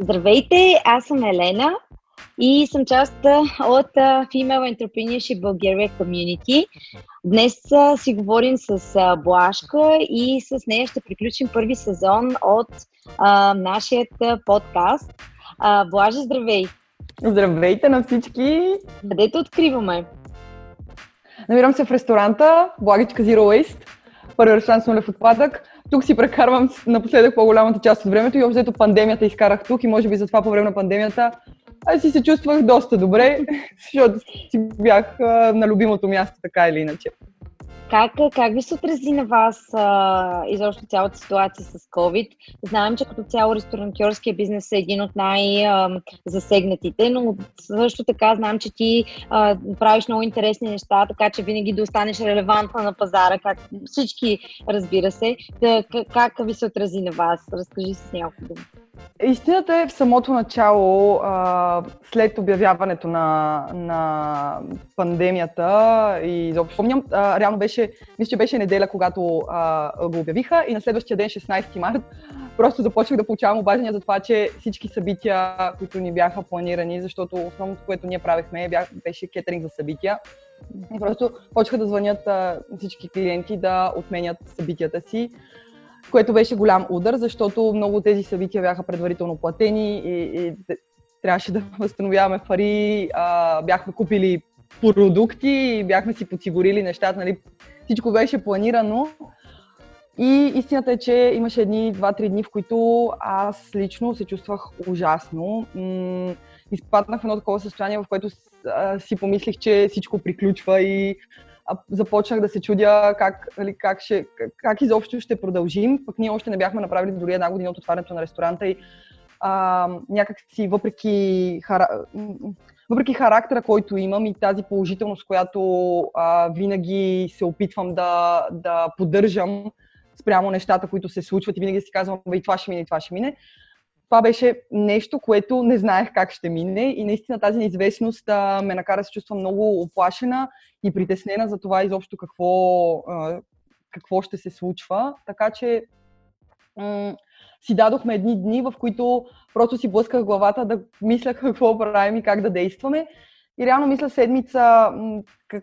Здравейте, аз съм Елена и съм част от Female Entrepreneurship Bulgaria Community. Днес си говорим с Буашка и с нея ще приключим първи сезон от нашия подкаст. Буаже, здравей! Здравейте на всички! Където откриваме? Намирам се в ресторанта Буагичка Zero Waste, първи ресторант с нулев отпадък. Тук си прекарвам напоследък по-голямата част от времето и общо пандемията изкарах тук и може би затова по време на пандемията аз си се чувствах доста добре, защото си бях на любимото място, така или иначе. Как ви се отрази на вас изобщо цялата ситуация с COVID? Знаем, че като цяло ресторантьорския бизнес е един от най-засегнатите, но също така знам, че ти правиш много интересни неща, така че винаги да останеш релевантна на пазара, как всички, разбира се. Как ви се отрази на вас? Разкажи с няколко думи. Истината е в самото начало, след обявяването на пандемията и изобщо помням, реално мисля, че беше неделя, когато го обявиха и на следващия ден, 16 март, просто започнах да получавам обаждания за това, че всички събития, които ни бяха планирани, защото основното, което ние правихме, беше кетеринг за събития. И просто почнаха да звънят всички клиенти да отменят събитията си, което беше голям удар, защото много от тези събития бяха предварително платени и трябваше да възстановяваме пари, бяхме купили продукти, бяхме си подсигурили нещата, нали, всичко беше планирано. И истината е, че имаше едни 2-3 дни, в които аз лично се чувствах ужасно. Изпаднах в едно такова състояние, в което си помислих, че всичко приключва и започнах да се чудя как изобщо ще продължим. Пък ние още не бяхме направили дори една година от отварянето на ресторанта и някак си въпреки характера, който имам и тази положителност, която винаги се опитвам да поддържам спрямо нещата, които се случват и винаги си казвам, и това ще мине, и това ще мине. Това беше нещо, което не знаех как ще мине и наистина тази неизвестност ме накара да се чувствам много оплашена и притеснена за това изобщо какво ще се случва. Така че си дадохме едни дни, в които просто си блъсках главата да мислях какво правим и как да действаме. И реално мисля седмица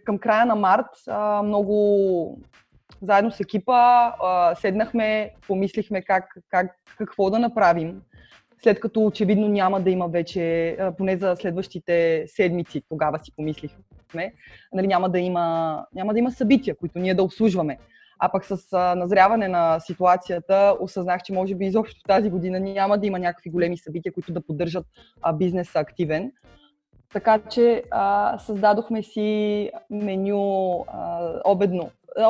към края на март много заедно с екипа седнахме, помислихме какво да направим, след като очевидно няма да има вече, поне за следващите седмици, тогава си помислихме, нали, няма да има събития, които ние да обслужваме. А пък с назряване на ситуацията осъзнах, че може би изобщо тази година няма да има някакви големи събития, които да поддържат бизнеса активен. Така че създадохме си меню,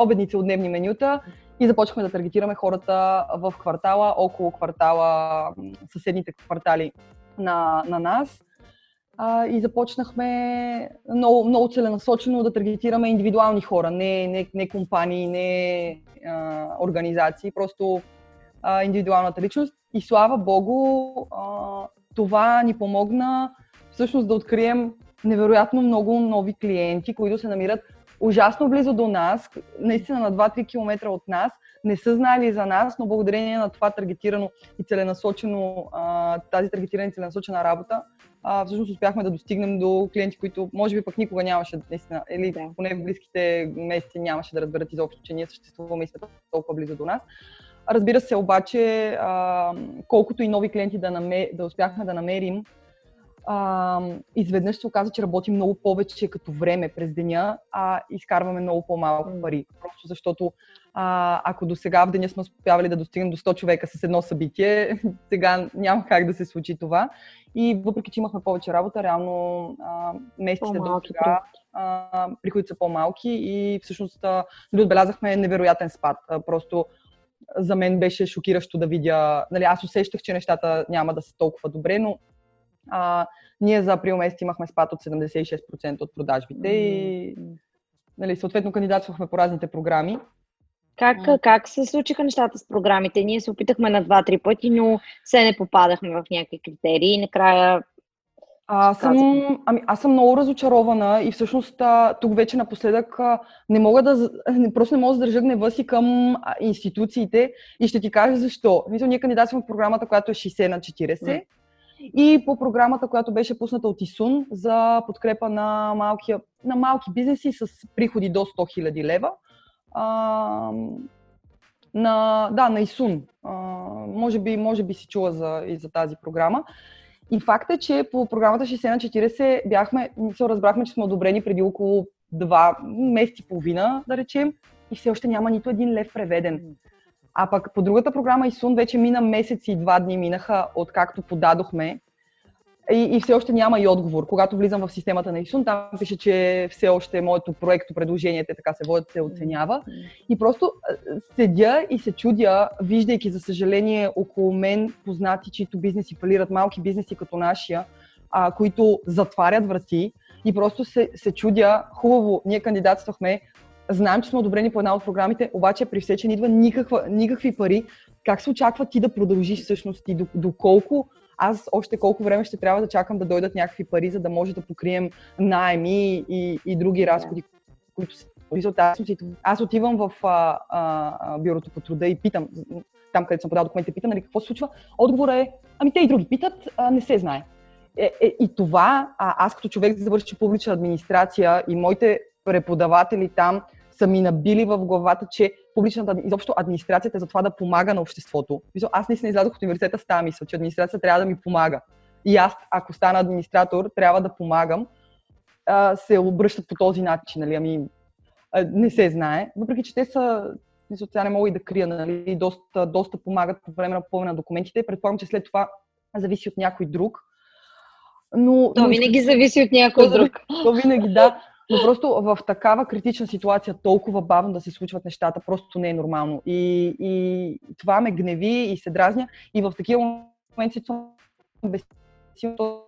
обедници от дневни менюта и започнахме да таргетираме хората в квартала, около квартала, съседните квартали на нас. И започнахме много, много целенасочено да таргетираме индивидуални хора, не компании, не организации, просто индивидуалната личност. И слава богу, това ни помогна всъщност да открием невероятно много нови клиенти, които се намират ужасно близо до нас, наистина на 2-3 км от нас, не са знали за нас, но благодарение на това таргетирано и целенасочено, тази таргетирана и целенасочена работа, всъщност успяхме да достигнем до клиенти, които може би пък никога нямаше, наистина, или поне в близките месеци нямаше да разберат изобщо, че ние съществуваме и сме толкова близо до нас. Разбира се, обаче, колкото и нови клиенти да успяхме да намерим, изведнъж се оказа, че работим много повече като време през деня, а изкарваме много по-малко пари. Просто защото ако до сега в деня сме успявали да достигнем до 100 човека с едно събитие, сега няма как да се случи това. И въпреки, че имахме повече работа, реално месеците до сега приходите са по-малки и всъщност отбелязахме невероятен спад. Просто за мен беше шокиращо да видя, нали, аз усещах, че нещата няма да са толкова добре, но ние за април месец имахме спад от 76% от продажбите и нали, съответно кандидатствахме по разните програми. Как се случиха нещата с програмите? Ние се опитахме на 2-3 пъти, но все не попадахме в някакви критерии и накрая... Аз съм много разочарована и всъщност тук вече напоследък просто не мога да задържа гнева си към институциите и ще ти кажа защо. Ние кандидатстваме в програмата, която е 60/40. и по програмата, която беше пусната от ИСУН за подкрепа на малки бизнеси с приходи до 100 000 лева. На ИСУН. Може би си чула и за тази програма. И факт е, че по програмата 60/40 разбрахме, че сме одобрени преди около 2 месеца и половина, да речем, и все още няма нито един лев преведен. А пък по другата програма ИСУН вече мина месец и 2 дни минаха, откакто подадохме, и все още няма и отговор. Когато влизам в системата на ИСУН, там пише, че все още моето проекто, предложението, така се водят, се оценява. И просто седя и се чудя, виждайки, за съжаление, около мен познати, чието бизнеси фалират, малки бизнеси като нашия, които затварят врати, и просто се чудя. Хубаво, ние кандидатствахме, знаем, че сме одобрени по една от програмите, обаче при все, че не идва никакви пари. Как се очаква ти да продължиш всъщност и доколко? Аз още колко време ще трябва да чакам да дойдат някакви пари, за да може да покрием наеми и други разходи, които се произвеждат. Аз отивам в бюрото по труда и питам, там където съм подал документите, питам, нали, какво се случва. Отговорът е, те и други питат, не се знае. И това, аз като човек завърши публична администрация и моите преподаватели там са ми набили в главата, че публичната, изобщо администрацията е за това да помага на обществото. Аз наистина излязох от университета с тази мисъл, че администрацията трябва да ми помага. И аз, ако стана администратор, трябва да помагам. Се обръщат по този начин, нали? Не се знае. Въпреки че те са, не мога и да крия, нали? Доста помагат по време на попълване на документите. Предполагам, че след това зависи от някой друг. Но винаги зависи от някой друг. То винаги, да. Но просто в такава критична ситуация толкова бавно да се случват нещата, просто не е нормално. И това ме гневи и се дразня. И в такива моменти съм безсилна.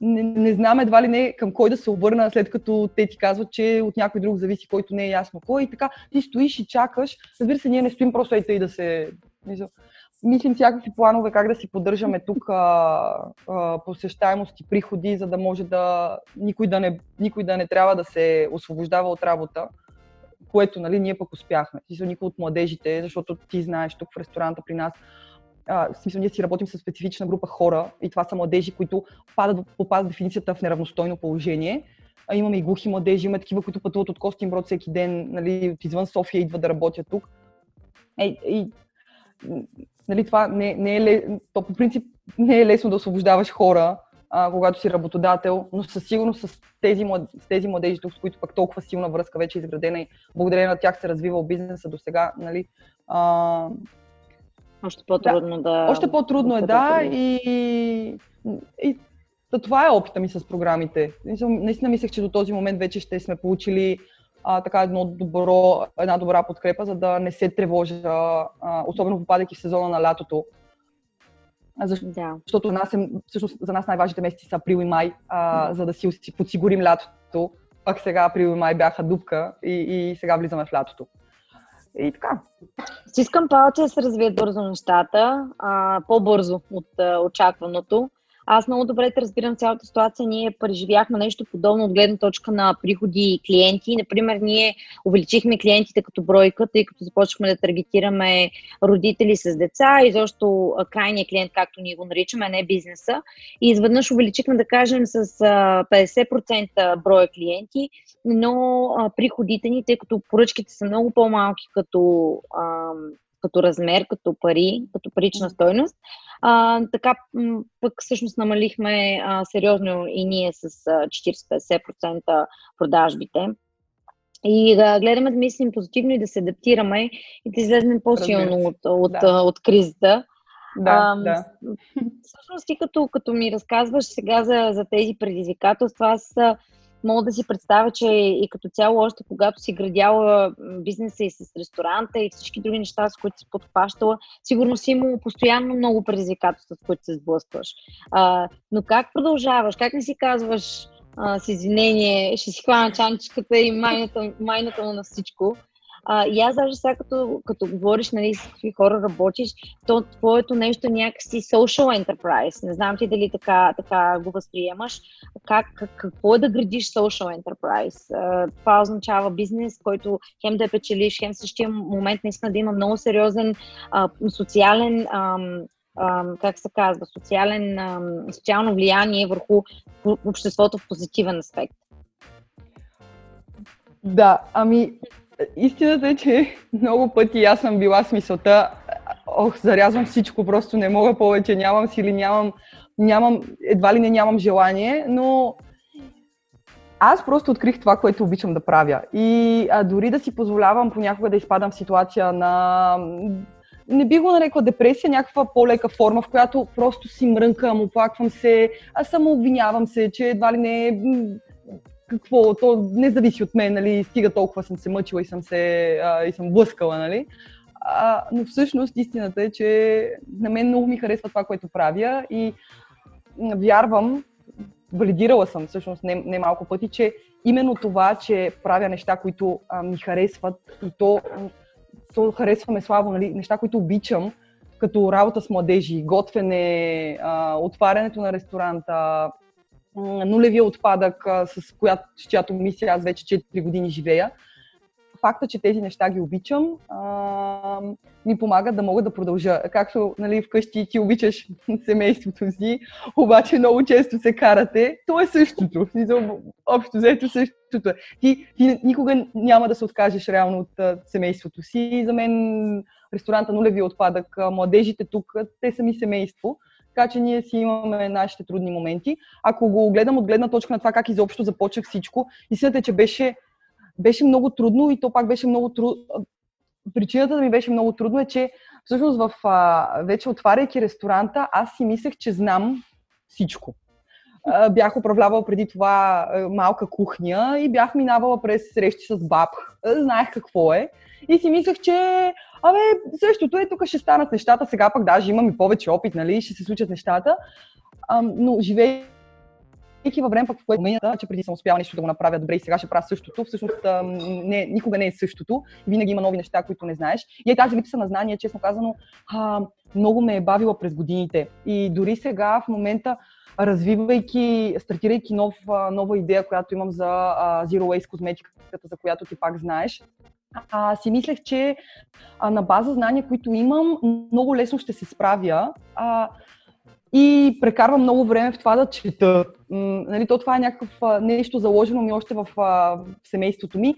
Не знам едва ли не към кой да се обърна, след като те ти казват, че от някой друг зависи, който не е ясно кой. И така, ти стоиш и чакаш. Разбира се, ние не стоим просто и да се... Мислим всякакви планове как да си поддържаме тук посещаемост и приходи, за да може да никой да не трябва да се освобождава от работа, което, нали, ние пък успяхме. Никой от младежите, защото ти знаеш тук в ресторанта при нас, ние си работим с специфична група хора и това са младежи, които попадат в дефиницията в неравностойно положение. Имаме и глухи младежи, има такива, които пътуват от Костинброд всеки ден, нали, от извън София идват да работят тук. Нали, това то по принцип не е лесно да освобождаваш хора, когато си работодател, но със сигурност с тези младежи, с които пък толкова силна връзка вече е изградена и благодарение на тях се развивал бизнеса до сега, нали. Още по-трудно Още по-трудно е, да. И това е опита ми с програмите. Наистина мислех, че до този момент вече ще сме получили така една добра подкрепа, за да не се тревожа, особено попадайки в сезона на лятото. Защото всъщност за нас най-важните месеци са април и май, за да си подсигурим лятото. Пак сега април и май бяха дупка и сега влизаме в лятото. И така. Стискам палци да се развият бързо нещата, по-бързо от очакваното. Аз много добре те разбирам цялата ситуация. Ние преживяхме нещо подобно от гледна точка на приходи и клиенти. Например, ние увеличихме клиентите като бройка, тъй като започнахме да таргетираме родители с деца и защо крайния клиент, както ние го наричаме, а не бизнеса. И изведнъж увеличихме, да кажем, с 50% броя клиенти, но приходите ни, тъй като поръчките са много по-малки като размер, като пари, като парична стойност. Така пък всъщност намалихме сериозно и ние с 40-50% продажбите. И да гледаме да мислим позитивно и да се адаптираме и да излезнем по-силно от кризата. Да. Всъщност ти като ми разказваш сега за тези предизвикателства, аз мога да си представя, че и като цяло, още когато си градяла бизнеса и с ресторанта и всички други неща, с които си подхващала, сигурно си имало постоянно много предизвикателства, с които се сблъскваш. Но как продължаваш? Как не си казваш с извинение, ще си хвана чанчката и майната му на всичко? И аз даже сега като говориш, нали, с какви хора работиш, то твоето нещо е някакси social enterprise. Не знам ти дали така го възприемаш. Какво е да градиш social enterprise? Това означава бизнес, който хем да я печелиш, хем в същия момент наистина да има много сериозен социален как се казва, социално влияние върху обществото в позитивен аспект. Да, ами истината е, че много пъти аз съм била с мисълта, зарязвам всичко, просто не мога повече, нямам сили, едва ли не нямам желание, но аз просто открих това, което обичам да правя. И дори да си позволявам понякога да изпадам в ситуация на... Не би го нарекла депресия, някаква по-лека форма, в която просто си мрънкам, оплаквам се, самообвинявам се, че едва ли не... Какво? То не зависи от мен, нали? Стига толкова съм се мъчила и съм блъскала, нали? Но всъщност истината е, че на мен много ми харесва това, което правя и вярвам, валидирала съм всъщност не малко пъти, че именно това, че правя неща, които ми харесват и то харесваме слабо, нали? Неща, които обичам, като работа с младежи, готвене, отварянето на ресторанта, нулевия отпадък, с чиято мисия аз вече 4 години живея. Факта, че тези неща ги обичам, ми помага да мога да продължа. Както, нали, вкъщи ти обичаш семейството си, обаче много често се карате. То е същото. Общо взето същото. Ти никога няма да се откажеш реално от семейството си. За мен ресторанта нулевия отпадък, младежите тук, те сами семейство. Така че ние си имаме нашите трудни моменти. Ако го гледам от гледна точка на това как изобщо започнах всичко, истината е, че беше много трудно и то пак беше много трудно. Причината да ми беше много трудно е, че всъщност вече отваряйки ресторанта, аз си мислех, че знам всичко. Бях управлявала преди това малка кухня и бях минавала през срещи с баб. Знаех какво е. И си мислех, че същото е, тук ще станат нещата, сега пък даже имам и повече опит, нали, ще се случат нещата. Но живейки във време, пък, в което уменията, че преди съм успяла нещо да го направя добре и сега ще правя същото, всъщност никога не е същото. Винаги има нови неща, които не знаеш. И тази липса на знания, честно казано, много ме е бавила през годините. И дори сега, в момента, стартирайки нова идея, която имам за Zero Waste козметиката, за която ти пак знаеш, си мислех, че на база знания, които имам, много лесно ще се справя и прекарвам много време в това да чета. Нали, това е някакво нещо заложено ми още в семейството ми.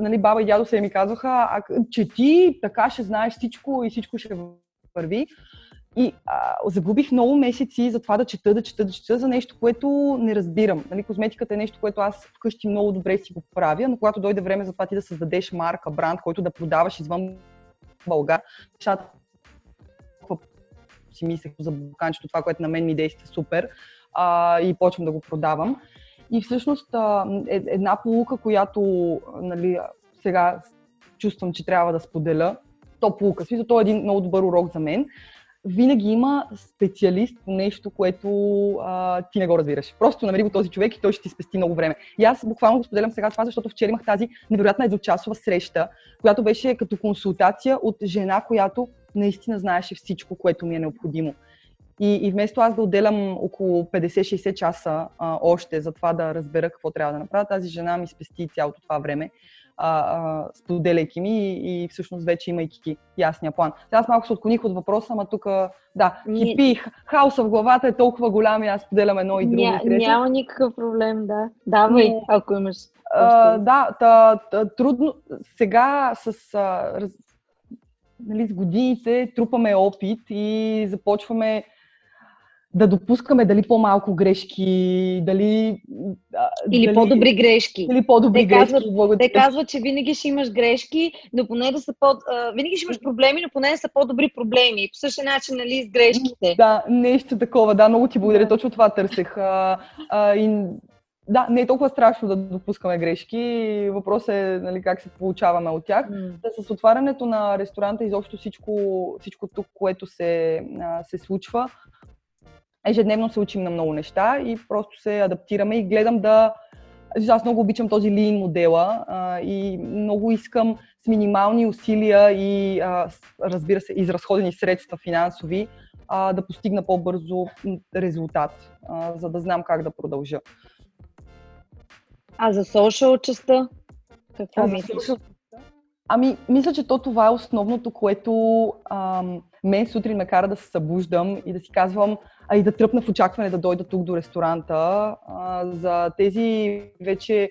Нали, баба и дядо се ми казваха, чети, така ще знаеш всичко и всичко ще върви. И загубих много месеци за това да чета за нещо, което не разбирам. Нали, козметиката е нещо, което аз вкъщи много добре си го правя, но когато дойде време за това ти да създадеш марка, бранд, който да продаваш извън България, нещата си мислех за буканчето, това, което на мен ми действа супер и почвам да го продавам. И всъщност една полука, която нали, сега чувствам, че трябва да споделя, то е един много добър урок за мен. Винаги има специалист по нещо, което ти не го разбираш. Просто намери го този човек и той ще ти спести много време. И аз буквално го споделям сега това, защото вчера имах тази невероятна едночасова среща, която беше като консултация от жена, която наистина знаеше всичко, което ми е необходимо. И вместо аз да отделям около 50-60 часа още за това да разбера какво трябва да направя, тази жена ми спести цялото това време, споделяйки ми и всъщност вече имайки ясния план. Сега аз малко се отклоних от въпроса, ама тук хаоса в главата е толкова голям и аз споделям едно и друго. Няма никакъв проблем, да. Давай, ако имаш. Трудно. Сега с годините трупаме опит и започваме да допускаме дали по-малко грешки, дали по-добри грешки. Те казват, че винаги ще имаш грешки, но поне да са винаги ще имаш проблеми, но поне да са по-добри проблеми. По същия начин, нали, с грешките. Да, нещо такова. Да, много ти благодаря. Точно това търсех. Да, не е толкова страшно да допускаме грешки. Въпросът е, нали, как се получаваме от тях. С отварянето на ресторанта и изобщо всичко тук, което се случва, ежедневно се учим на много неща и просто се адаптираме и гледам да... Аз много обичам този lean модела и много искам с минимални усилия и, разбира се, изразходени средства финансови, да постигна по-бързо резултат, за да знам как да продължа. А за social частта? Какво мислиш? Ами, мисля, че това е основното, което мен сутрин ме кара да се събуждам и да си казвам, а и да тръпна в очакване да дойда тук до ресторанта. За тези вече,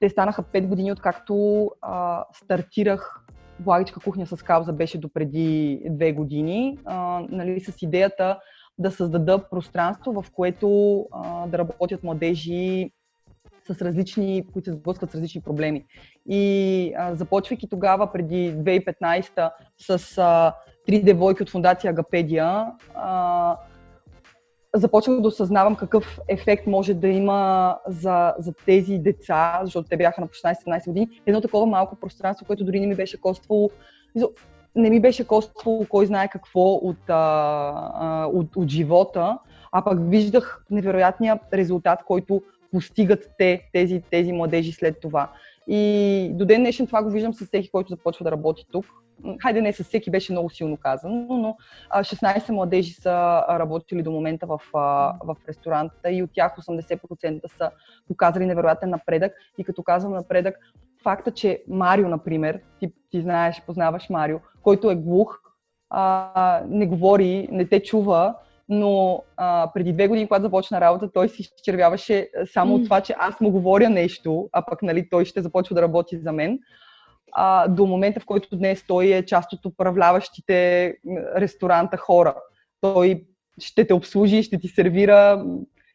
те станаха 5 години, откакто стартирах Благичка кухня с Кауза, беше допреди 2 години, нали, с идеята да създада пространство, в което да работят младежи, с различни, които се сблъскват с различни проблеми. И започвайки тогава, преди 2015-та, с 3 девойки от фондация Агапедия, започнах да осъзнавам какъв ефект може да има за тези деца, защото те бяха на 16-17 години, едно такова малко пространство, което дори не ми беше коствало, кой знае какво от живота, а пък виждах невероятния резултат, който постигат тези младежи след това. И до ден днешен това го виждам с всеки, който започва да работи тук. Хайде не с всеки, беше много силно казано, но 16 младежи са работили до момента в ресторанта и от тях 80% са показали невероятен напредък. И като казвам напредък, факта, че Марио, например, ти знаеш, познаваш Марио, който е глух, не говори, не те чува, но преди 2 години, когато започна работа, той си изчервяваше само от това, че аз му говоря нещо, а пък нали, той ще започва да работи за мен. До момента, в който днес той е част от управляващите ресторанта хора. Той ще те обслужи, ще ти сервира,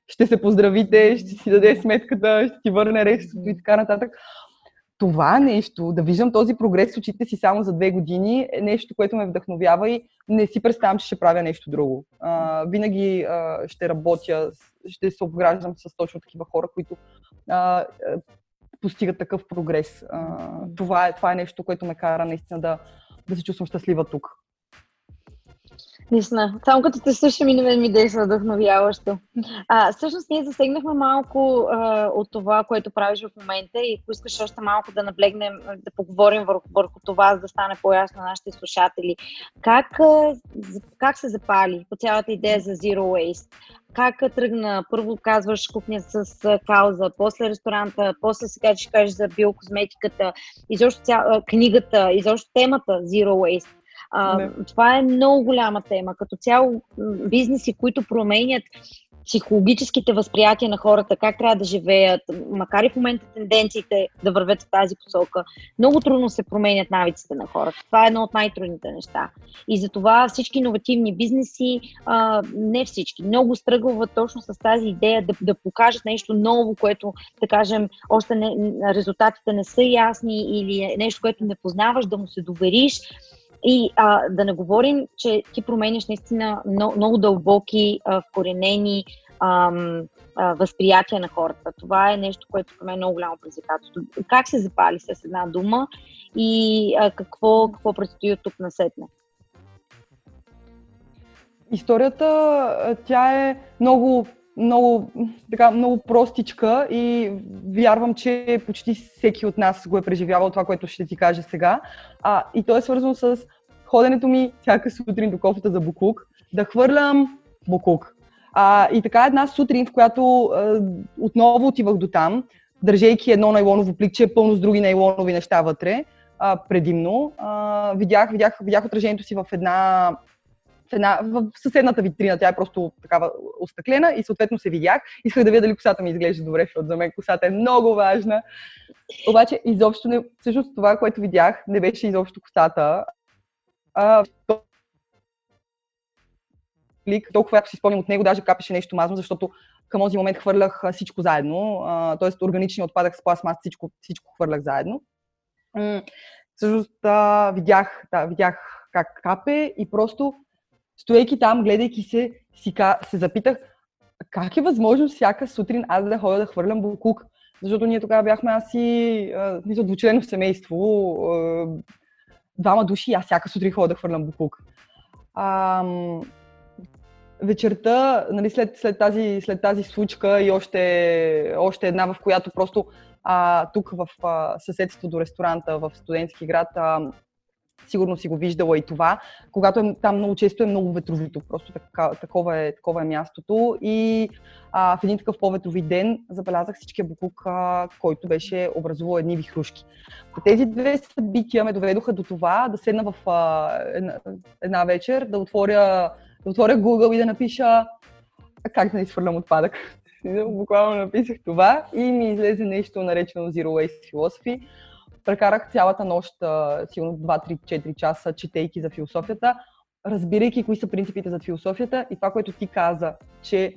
ще се поздравите, ще си даде сметката, ще ти върне рестото и така нататък. Това нещо, да виждам този прогрес в очите си само за 2 години, е нещо, което ме вдъхновява и не си представям, че ще правя нещо друго. Винаги ще работя, ще се обграждам с точно такива хора, които постигат такъв прогрес. Това е нещо, което ме кара наистина да се чувствам щастлива тук. Наистина. Само като те слушам и на мен ми действа вдъхновяващо. Всъщност ние засегнахме малко от това, което правиш в момента и ако искаш още малко да наблегнем, да поговорим върху това, за да стане по-ясно на нашите слушатели. Как се запали по цялата идея за Zero Waste? Как тръгна? Първо казваш кухня с Кауза, после ресторанта, после сега ще кажеш за биокозметиката, изобщо книгата, изобщо темата Zero Waste. Това е много голяма тема. Като цяло бизнеси, които променят психологическите възприятия на хората, как трябва да живеят, макар и в момента тенденциите да вървят в тази посока, много трудно се променят навиците на хората. Това е едно от най-трудните неща. И затова всички иновативни бизнеси, не всички, много стръгват точно с тази идея да покажат нещо ново, което, да кажем, още резултатите не са ясни или нещо, което не познаваш, да му се довериш. И да не говорим, че ти промениш наистина много дълбоки, вкоренени възприятия на хората. Това е нещо, което към е много голямо предизвикателство. Как се запали с една дума и какво предстои от тук насетне? Историята, тя е много простичка и вярвам, че почти всеки от нас го е преживявал това, което ще ти кажа сега. И то е свързано с ходенето ми всяка сутрин до кофата за боклук, да хвърлям боклук. И така една сутрин, в която отново отивах до там, държейки едно найлоново пликче, пълно с други найлонови неща вътре, предимно. Видях отражението си в съседната витрина, тя е просто такава остъклена и съответно се видях. Исках да видя дали косата ми изглежда добре, защото за мен косата е много важна. Обаче изобщо не, всъщност това, което видях, не беше изобщо косата. Толкова ако си спомням от него, даже капеше нещо мазно, защото към този момент хвърлях всичко заедно, т.е. органичния отпадък с пластмас, всичко хвърлях заедно. Всъщност видях как капе и просто стоейки там, гледайки се запитах, как е възможно всяка сутрин аз да ходя да хвърлям боклук? Защото ние тогава бяхме двучлено семейство, двама души и аз всяка сутрин ходя да хвърлям боклук. Вечерта, нали, след тази случка и още една, в която просто тук в съседство до ресторанта в Студентски град сигурно си го виждала и това. Когато е там много често е много ветровито, просто такова е мястото. И в един такъв по-ветровит ден забелязах всичкия буклук, който беше образувал едни вихрушки. Тези две събития ме доведоха до това да седна в една вечер, да отворя Google и да напиша как да изхвърлям отпадък. Буквално написах това и ми излезе нещо наречено Zero Waste Philosophy. Прекарах цялата нощ, сигурно 2-3-4 часа, четейки за философията, разбирайки кои са принципите за философията и това, което ти каза, че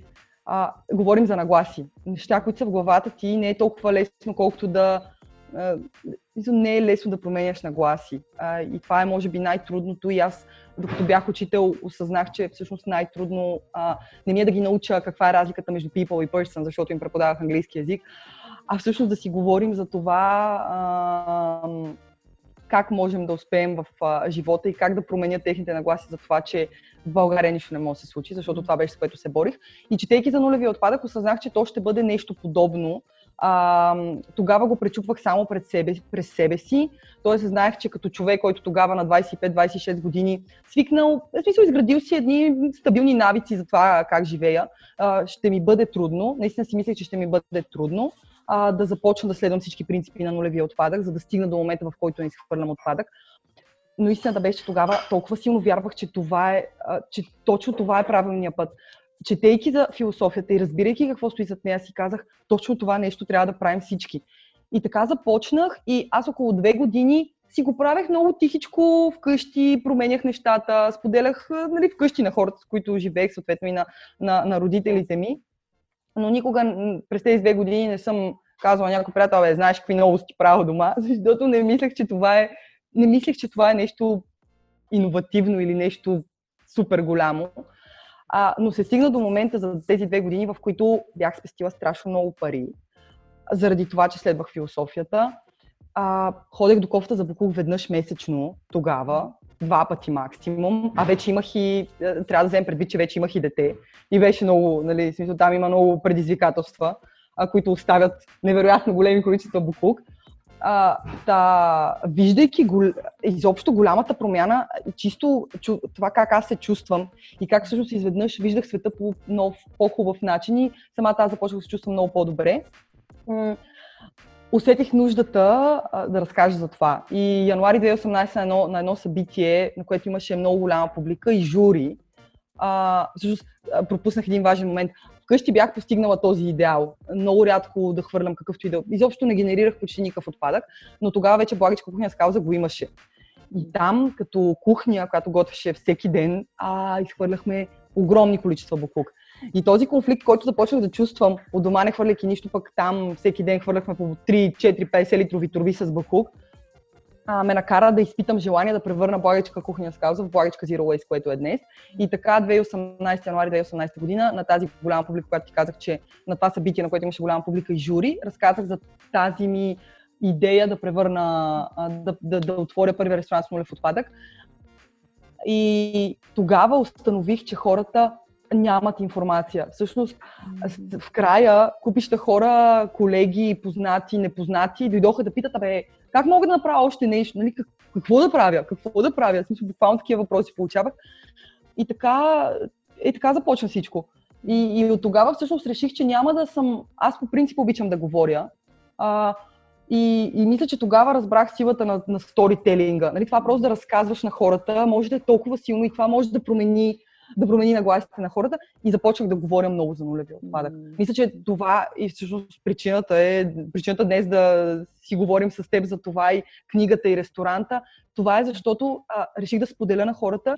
говорим за нагласи. Неща, които са в главата ти, не е толкова лесно, колкото да... не е лесно да променяш нагласи. И това е, може би, най-трудното. И аз, докато бях учител, осъзнах, че всъщност най-трудно не ми е да ги науча каква е разликата между people и person, защото им преподавах английски език, а всъщност да си говорим за това как можем да успеем в живота и как да променя техните нагласи за това, че в България нищо не може да се случи, защото това беше с което се борих. И четейки за нулевия отпадък, осъзнах, че то ще бъде нещо подобно. Тогава го пречупвах само през себе си, т.е. знаех, че като човек, който тогава на 25-26 години свикнал, в смисъл изградил си едни стабилни навици за това как живея, ще ми бъде трудно, наистина си мислех, че ще ми бъде трудно да започна да следвам всички принципи на нулевия отпадък, за да стигна до момента, в който не изхвърлям отпадък. Но истината беше, че тогава толкова силно вярвах, че че точно това е правилният път. Четейки за философията и разбирайки какво стои зад нея, си казах, точно това нещо трябва да правим всички. И така започнах и аз около 2 години си го правех много тихичко вкъщи, променях нещата, споделях вкъщи на хората, с които живеех, съответно и на родителите ми. Но никога през тези 2 години не съм казвала някой приятел, знаеш какви новости правя дома, защото не мислех, че това е нещо иновативно или нещо супер голямо. Но се стигна до момента за тези 2 години, в които бях спестила страшно много пари. Заради това, че следвах философията, ходех до кофта за буклук веднъж месечно тогава, 2 пъти максимум, а вече имах и, трябва да вземем предвид, че вече имах и дете. И беше много, нали, смисъл, там има много предизвикателства, които оставят невероятно големи количества буклук. Виждайки изобщо голямата промяна, чисто това как аз се чувствам и как всъщност изведнъж виждах света по нов, по-хубав начин и самата аз започнах да се чувствам много по-добре. Усетих нуждата да разкажа за това. И януари 2018 на едно събитие, на което имаше много голяма публика и жури, всъщност пропуснах един важен момент. Вкъщи бях постигнала този идеал. Много рядко да хвърлям какъвто и да... Изобщо не генерирах почти никакъв отпадък, но тогава вече Благичка кухня с Кауза го имаше. И там, като кухня, която готвеше всеки ден, изхвърляхме огромни количества буклук. И този конфликт, който започнах да чувствам, от дома не хвърляйки нищо, пък там всеки ден хвърляхме по 3-4-50 литрови турби с буклук, ме накара да изпитам желание да превърна Благичка кухня с Кауза в Благичка Zero Waste, което е днес. И така, януари 2018 година, на тази голяма публика, която ти казах, че на това събитие, на което имаше голяма публика и жури, разказах за тази ми идея да превърна, да отворя първия ресторант с нулев отпадък. И тогава установих, че хората нямат информация. Всъщност, в края купища хора, колеги, познати, непознати, дойдоха да питат, как мога да направя още нещо? Нали? Какво да правя? Смисъл, буквално такива въпроси получавах. И така започна всичко. И от тогава всъщност реших, че няма да съм... Аз по принцип обичам да говоря. И мисля, че тогава разбрах силата на сторителинга. Нали? Това просто да разказваш на хората, може да е толкова силно и това може да промени нагласите на хората. И започнах да говоря много за нулевия отпадък. Мисля, че това и всъщност причината днес да си говорим с теб за това и книгата и ресторанта. Това е защото реших да споделя на хората.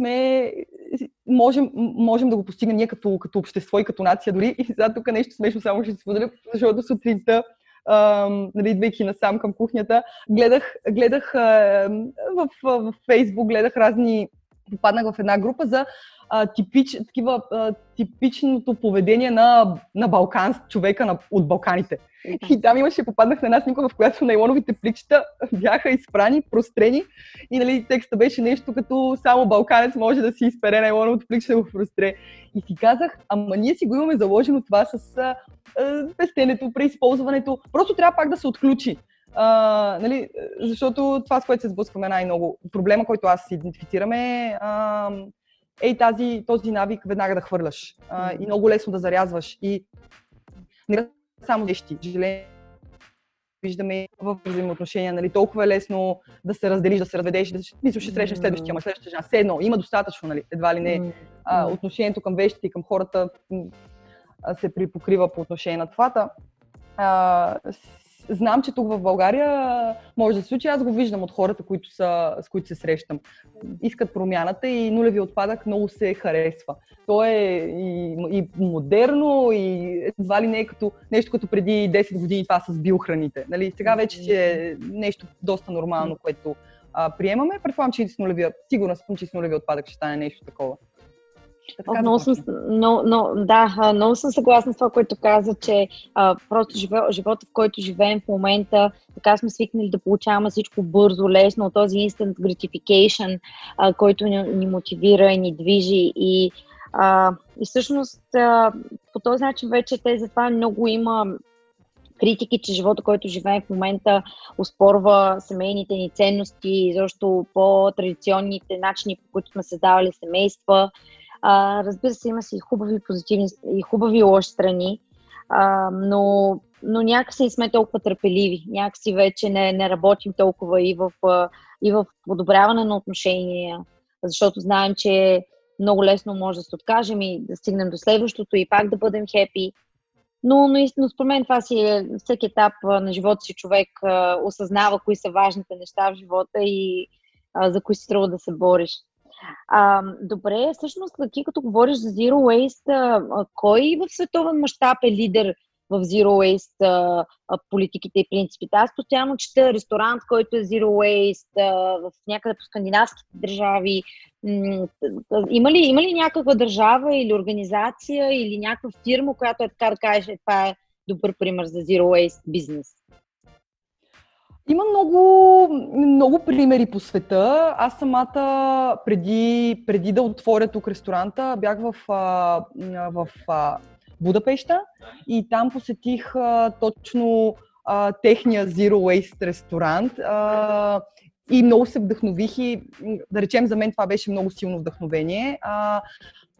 Ние можем да го постигнем ние като общество и като нация дори. И сега тук нещо смешно само ще се споделя, защото сутринта, идвайки насам към кухнята, гледах в Фейсбук, попаднах в една група за типичното поведение на човека от Балканите. И там попаднах на една снимка, в която нейлоновите пликчета бяха изпрани, прострени и текста беше нещо като само балканец може да си изпере нейлоновото пликче да го простре. И си казах, ама ние си го имаме заложено това с пестенето, преизползването, просто трябва пак да се отключи. Нали, защото това, с което се сблъскваме най-много, проблема, който аз идентифицирам е този навик веднага да хвърляш и много лесно да зарязваш. И не само дещи, жаление, виждаме в взаимоотношения, нали, толкова е лесно да се разделиш, да се разведеш, да ще срещнеш следващия, ама следващата жена, все едно, има достатъчно, нали, едва ли не, отношението към вещите и към хората се припокрива по отношение на това. Знам, че тук в България може да се случи, аз го виждам от хората, с които се срещам. Искат промяната и нулеви отпадък много се харесва. То е и модерно, и едва ли не е като нещо, като преди 10 години това с биохраните. Нали? Сега вече си е нещо доста нормално, което приемаме. Предполагам, че сигурно съм, че с нулеви отпадък ще стане нещо такова. Много съм съгласна с това, което каза, че просто живота, в който живеем в момента, така сме свикнали да получаваме всичко бързо, лесно, този instant gratification, който ни мотивира и ни движи. И всъщност по този начин вече затова много има критики, че живота, който живеем в момента, оспорва семейните ни ценности, защото по-традиционните начини, по които сме създавали семейства. Разбира се, има си и хубави позитивни и хубави лоши страни, но някакси сме толкова търпеливи, някакси вече не работим толкова и в подобряване на отношения, защото знаем, че много лесно може да се откажем и да стигнем до следващото и пак да бъдем хепи. Но според мен това си е, всеки етап на живота си човек осъзнава кои са важните неща в живота и за кои си трябва да се бориш. Добре, всъщност, ти като говориш за Zero Waste, кой в световен мащаб е лидер в Zero Waste политиките и принципите? Аз постоянно чета ресторант, който е Zero Waste в някъде по скандинавските държави. Има ли някаква държава или организация или някаква фирма, която е така да кажеш, това е добър пример за Zero Waste бизнес? Има много примери по света. Аз самата преди да отворя тук ресторанта, бях в Будапеща и там посетих точно техния Zero Waste ресторант и много се вдъхнових и, да речем, за мен това беше много силно вдъхновение.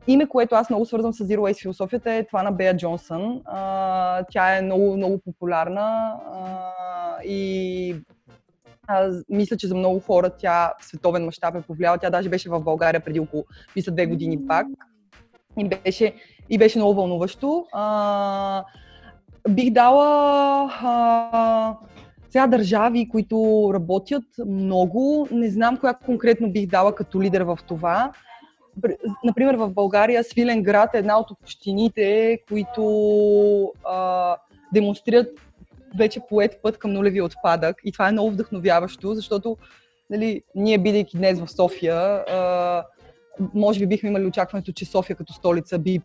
Име, което аз много свързвам с Zero Waste философията е това на Беа Джонсън. Тя е много, много популярна и мисля, че за много хора тя в световен мащаб е повлияла. Тя даже беше в България преди около 2 години пак и беше много вълнуващо. Бих дала сега държави, които работят много. Не знам коя конкретно бих дала като лидер в това. Например, в България Свиленград е една от общините, които демонстрират вече поет път към нулеви отпадък и това е много вдъхновяващо, защото нали, ние, бидейки днес в София, може би бихме имали очакването, че София като столица би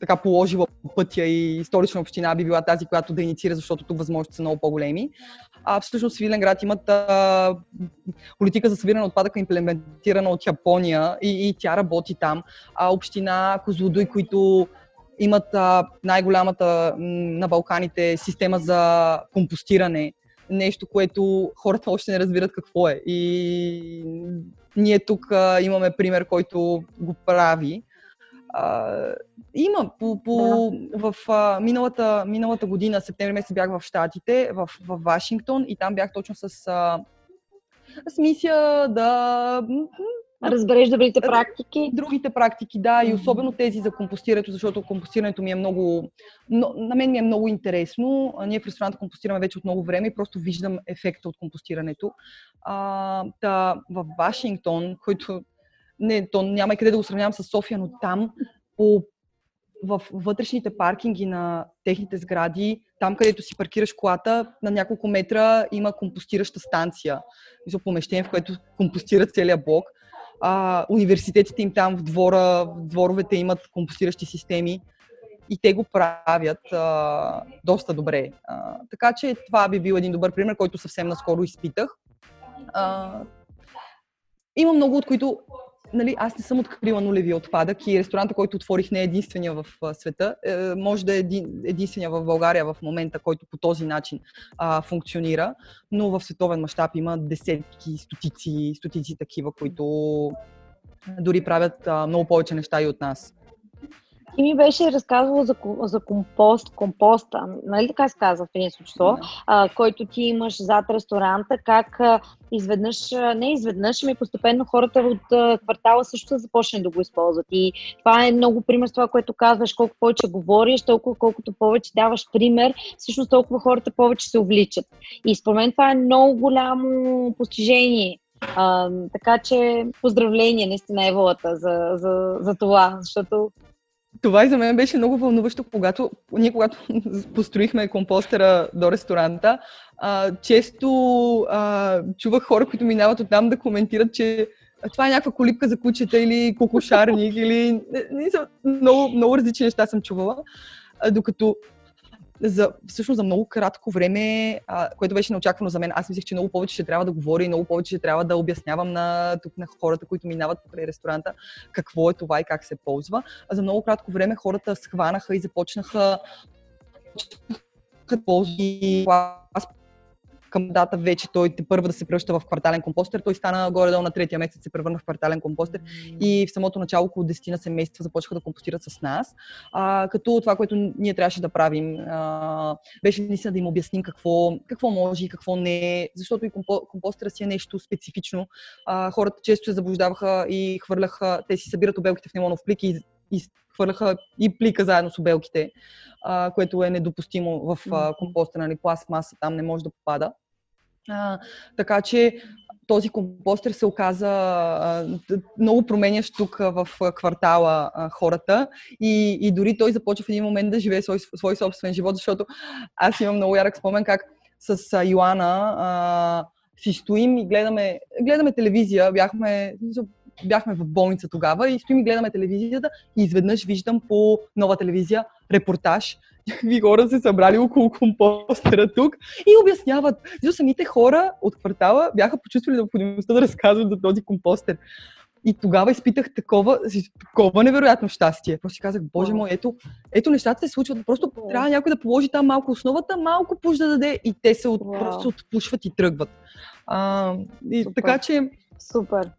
така положила пътя и столична община би била тази, която да инициира, защото тук възможности са много по-големи. Всъщност Свиленград имат политика за събиране на отпадъка, имплементирана от Япония и тя работи там. Община Козлодуй, които имат най-голямата на Балканите система за компостиране. Нещо, което хората още не разбират какво е. И ние тук имаме пример, който го прави. Има. В миналата година, септември месец, бях в Щатите, в Вашингтон и там бях точно с мисия да разбереш добрите практики. Другите практики, да, и особено тези за компостирането, защото компостирането ми е много... На мен ми е много интересно. Ние в ресторанта компостираме вече от много време и просто виждам ефекта от компостирането. В Вашингтон, който... то няма и къде да го сравнявам с София, но там в вътрешните паркинги на техните сгради, там където си паркираш колата, на няколко метра има компостираща станция. Мисля, помещение, в което компостират целия блок. Университетите им там в дворовете имат компостиращи системи и те го правят доста добре. Така че това би бил един добър пример, който съвсем наскоро изпитах. Има много, от които нали, аз не съм открила нулевия отпадък и ресторанта, който отворих, не е единствения в света. Може да е единствения в България в момента, който по този начин функционира, но в световен мащаб има десетки, стотици такива, които дори правят много повече неща и от нас. Ти ми беше разказвала за компоста, нали така се казва в единството число, който ти имаш зад ресторанта, как изведнъж, ами постепенно хората от квартала също са започнали да го използват. И това е много пример с това, което казваш, колко повече говориш, толкова колкото повече даваш пример, всъщност толкова хората повече се увличат. И според мен това е много голямо постижение. Така че поздравление наистина Еволата за това, защото това и за мен беше много вълнуващо, когато построихме компостера до ресторанта. Често чувах хора, които минават оттам, да коментират, че това е някаква колибка за кучета или кокошарник, или много, много различни неща съм чувала. Докато всъщност за много кратко време, което беше неочаквано за мен, аз мислех, че много повече ще трябва да говоря и много повече ще трябва да обяснявам на хората, които минават покрай ресторанта, какво е това и как се ползва. За много кратко време хората схванаха и започнаха ползи. Към дата вече той тепърва да се превръща в квартален компостер. Той стана горе-долу на третия месец се превърна в квартален компостер и в самото начало около 10 семейства започнаха да компостират с нас. Като това, което ние трябваше да правим, беше наистина да им обясним какво може и какво не е, защото и компостера си е нещо специфично. Хората често се заблуждаваха и хвърляха, те си събират обелките в нейлонов плик и хвърляха и плика заедно с обелките, което е недопустимо в компостера, нали, пластмаса там не може да попада. Така че този компостер се оказа много променящ тук в квартала хората и дори той започва в един момент да живее свой собствен живот, защото аз имам много ярък спомен как с Йоана си стоим и гледаме телевизия, бяхме в болница тогава и стоим и гледаме телевизията и изведнъж виждам по Нова телевизия репортаж. Някакви хора се събрали около компостера тук и обясняват. И самите хора от квартала бяха почувствали необходимостта да разказват за този компостер. И тогава изпитах такова невероятно щастие. Просто казах, боже мой, ето нещата се случват. Просто трябва някой да положи там малко основата, малко пуш да даде и те се просто отпушват и тръгват. И така че Супер.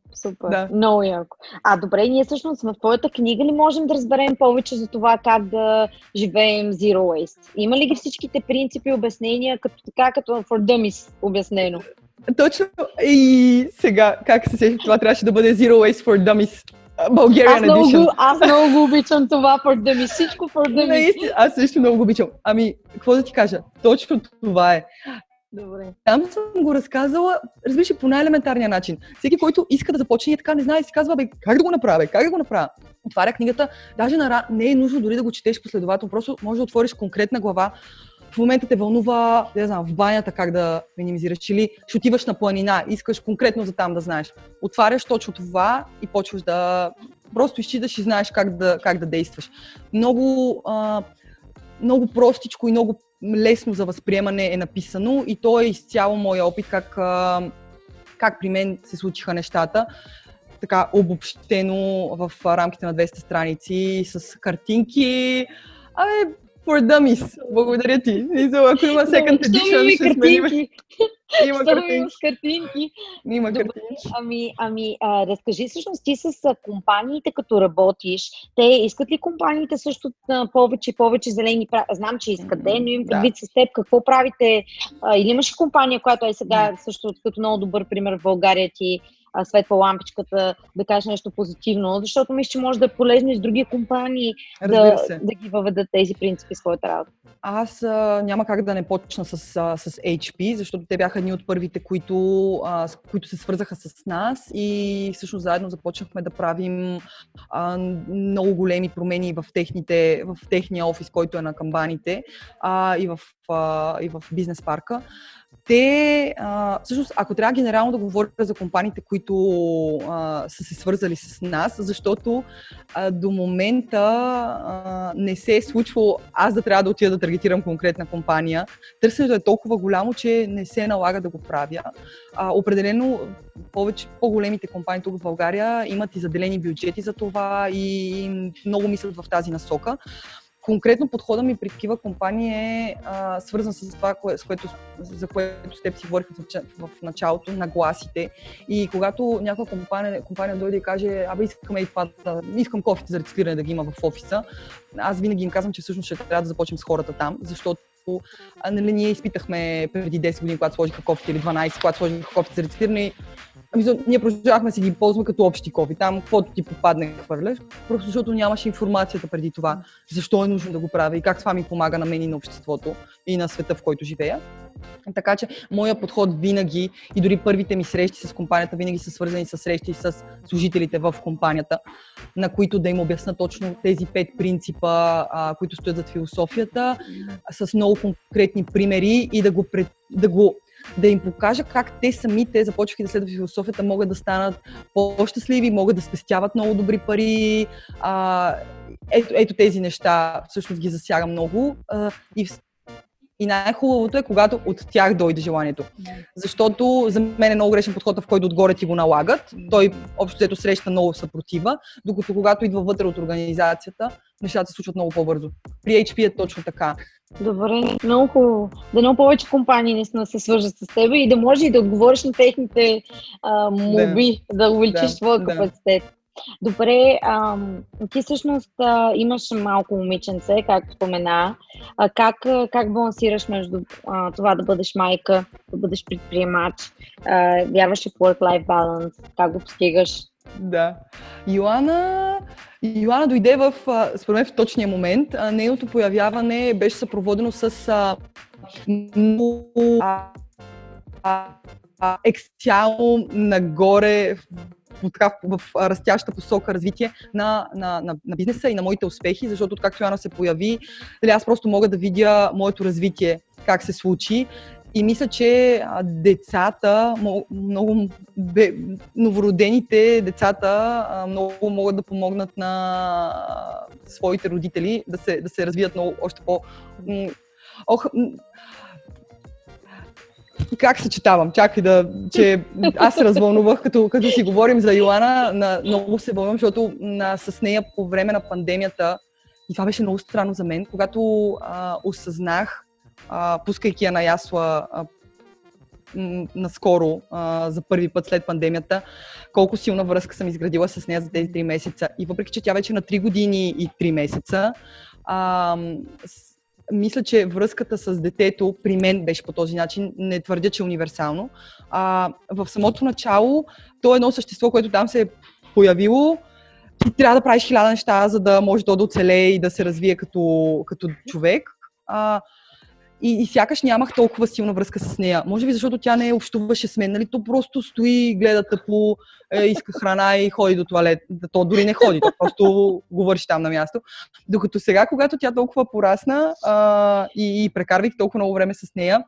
Да. Много яко. Добре, ние всъщност в твоята книга ли можем да разберем повече за това как да живеем Zero Waste? Има ли ги всичките принципи, обяснения, като for dummies обяснено? Точно. И сега, как се сеща, това трябваше да бъде Zero Waste for dummies. Bulgarian Edition. Аз много го обичам това for dummies. Всичко for dummies. Наистина, аз също много го обичам. Какво да ти кажа? Точно това е. Добре. Там съм го разказала, разбираш, по най-елементарния начин. Всеки, който иска да започне и така не знае, си казва, как да го направя? Отваря книгата, даже не е нужно дори да го четеш последователно, просто може да отвориш конкретна глава. В момента те вълнува, в банята как да минимизираш, или ще отиваш на планина, искаш конкретно за там да знаеш. Отваряш точно това и почваш да просто изчиташ и знаеш как да действаш. Много простичко и много лесно за възприемане е написано и то е изцяло моя опит, как при мен се случиха нещата. Така обобщено в рамките на 200 страници с картинки. For dummies. Благодаря ти. Ако има second edition, ще сменим. Има картинки. Разкажи всъщност ти с компаниите, като работиш, те искат ли компаниите също повече и повече зелени? Знам, че искат, но им предвид с теб какво правите. Или имаш компания, която е сега също като много добър пример в България ти светла лампичката, да кажеш нещо позитивно, защото мисля, че може да е полезно и с други компании да ги въведат тези принципи в своята работа. Аз няма как да не почна с HP, защото те бяха едни от първите, които се свързаха с нас и всъщност заедно започнахме да правим много големи промени в техния офис, който е на камбаните и в и в бизнес парка. Те, всъщност, ако трябва генерално да говоря за компаниите, които са се свързали с нас, защото до момента не се е случвало аз да трябва да отида да таргетирам конкретна компания. Търсенето е толкова голямо, че не се налага да го правя. Определено повече по-големите компании тук в България имат и заделени бюджети за това и много мислят в тази насока. Конкретно подходът ми при такива компании е свързан с това, за което с теб си говорихме в началото, нагласите. И когато някаква компания дойде и каже, абе искам кофите за рециклиране да ги има в офиса, аз винаги им казвам, че всъщност ще трябва да започнем с хората там, защото нали, ние изпитахме преди 10 години, когато сложиха кофите, или 12, когато сложиха кофите за рециклиране. Ние продължавахме си ги ползваме като общи кофи, там каквото ти попадне хвърляш, просто защото нямаше информацията преди това, защо е нужно да го правя и как това ми помага на мен и на обществото и на света, в който живея. Така че моя подход винаги и дори първите ми срещи с компанията винаги са свързани с срещи с служителите в компанията, на които да им обясна точно тези 5 принципа, които стоят зад философията, с много конкретни примери и да им покажа как те самите, започвайки да следват философията, могат да станат по-щастливи, могат да спестяват много добри пари. Ето тези неща всъщност ги засяга много. И най-хубавото е, когато от тях дойде желанието. Защото за мен е много грешен подход, в който отгоре ти го налагат. Той общо взето среща много съпротива, докато когато идва вътре от организацията, нещата се случват много по-бързо. При HP е точно така. Добре, много хубаво. Да много повече компании наистина се свържат с теб и да можеш и да отговориш на техните моби, да увеличиш твоя капацитет. Добре, ти всъщност имаш малко момиченце, както спомена. Как балансираш между това да бъдеш майка, да бъдеш предприемач? Вярваш ли в work-life balance? Как го постигаш? Да. Йоана дойде според мен в точния момент. Нейното появяване беше съпроводено с много ексциално нагоре в растяща посока развитие на бизнеса и на моите успехи, защото откакто Йоана се появи, аз просто мога да видя моето развитие, как се случи. И мисля, че новородените децата много могат да помогнат на своите родители да се развият много още по... Как съчетавам? Аз се развълнувах, като си говорим за Йоана, много се вълнувам, защото с нея по време на пандемията, и това беше много странно за мен, когато осъзнах, пускайки я на ясла наскоро, за първи път след пандемията, колко силна връзка съм изградила с нея за тези 3 месеца. И въпреки, че тя вече на 3 години и 3 месеца, мисля, че връзката с детето при мен беше по този начин, не твърдя, че е универсално. В самото начало, то е едно същество, което там се е появило. Ти трябва да правиш 1000 неща, за да може то да оцелее и да се развие като човек. И сякаш нямах толкова силна връзка с нея. Може би защото тя не общуваше с мен, нали? То просто стои, гледа тъпло, иска храна и ходи до тоалет. То дори не ходи, то просто го върши там на място. Докато сега, когато тя толкова порасна и прекарвайки толкова много време с нея,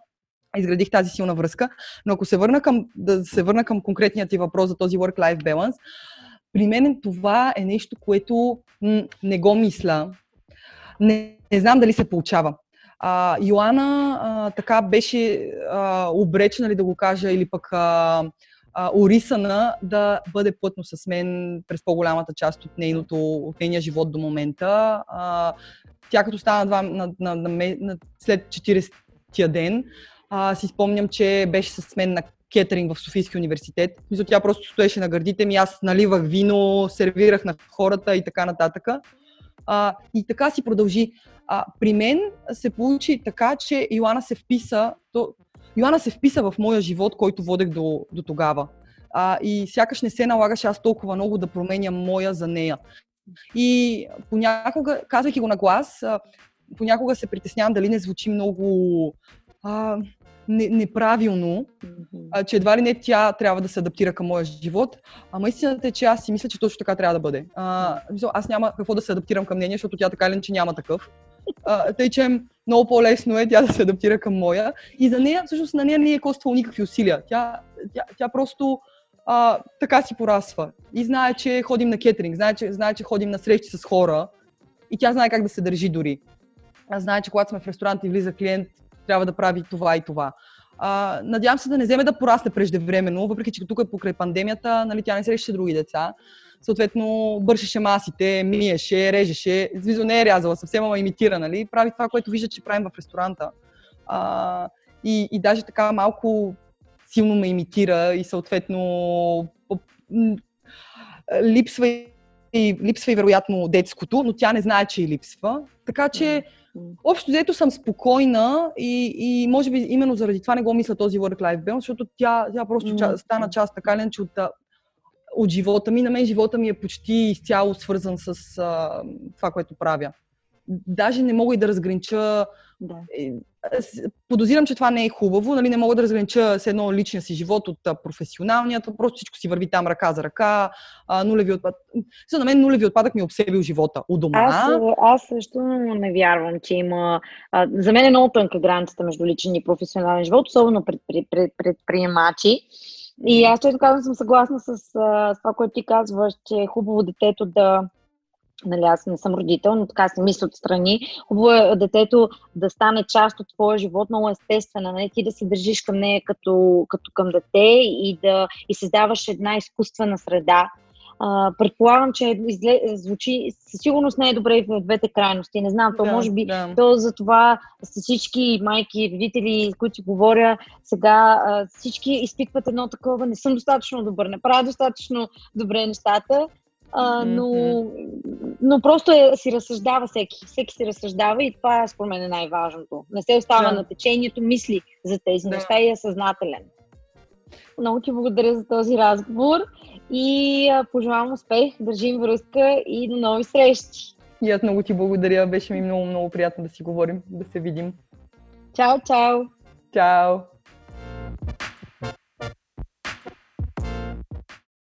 изградих тази силна връзка. Но ако се върна към конкретния ти въпрос за този work-life balance, при мен това е нещо, което не го мисля. Не знам дали се получава. Йоана така беше обречена, ли да го кажа, или пък орисана да бъде плътно с мен през по-голямата част от нейния живот до момента. Тя като стана след 40-тия ден, си спомням, че беше с мен на кетеринг в Софийския университет. Тя просто стоеше на гърдите ми, аз наливах вино, сервирах на хората и така нататък. И така си продължи. При мен се получи така, че Йоана се вписа в моя живот, който водех до тогава. И сякаш не се налагаше аз толкова много да променя моя за нея. И понякога, казвайки го на глас, понякога се притеснявам дали не звучи много неправилно, че едва ли не тя трябва да се адаптира към моя живот. Ама истината е, че аз си мисля, че точно така трябва да бъде. Аз няма какво да се адаптирам към нея, защото тя така или иначе няма такъв. Тъй, че много по-лесно е тя да се адаптира към моя. И за нея, всъщност, на нея не е коствало никакви усилия. Тя просто така си порасва. И знае, че ходим на кетеринг, знае, че ходим на срещи с хора. И тя знае как да се държи дори. Знае, че когато сме в ресторант и влиза клиент, трябва да прави това и това. Надявам се да не вземе да порасне преждевременно, въпреки че тук е покрай пандемията, нали, тя не срещаше други деца. Съответно, бършеше масите, миеше, режеше. Звизо не е рязала съвсем, ама имитира, нали? Прави това, което вижда, че правим в ресторанта. И даже така малко силно ме имитира и съответно липсва и вероятно детското, но тя не знае, че и липсва. Така че общо взето съм спокойна и може би именно заради това не го мисля този work-life balance, защото тя просто стана част така ли, че от живота ми. На мен живота ми е почти изцяло свързан с това, което правя. Даже не мога и да разгранича... Да. Подозирам, че това не е хубаво. Нали? Не мога да разгранича с едно личния си живот от професионалния. Просто всичко си върви там ръка за ръка. Нулеви отпадък. На мен нулеви отпадък ми е обсебил живота у дома. Аз също не вярвам, че има... За мен е много тънка границата между личен и професионален живот, особено пред предприемачи. И аз чето казвам, съм съгласна с това, което ти казваш, че е хубаво детето да... Нали, аз не съм родител, но така си мисля отстрани. Хубаво е детето да стане част от твоя живот, много естествена. Нали? Ти да се държиш към нея като към дете и създаваш една изкуствена среда. Предполагам, че звучи, със сигурност не е добре и в двете крайности. Не знам, то може би то за това с всички майки, родители, с които си говоря сега, всички изпитват едно такова, не съм достатъчно добър, не правя достатъчно добре нещата, но просто си разсъждава всеки си разсъждава и това според мен е най-важното. Не се остава на течението, мисли за тези неща и е съзнателен. Много ти благодаря за този разговор и пожелавам успех, държим връзка и до нови срещи. И аз много ти благодаря, беше ми много, много приятно да си говорим, да се видим. Чао, чао! Чао!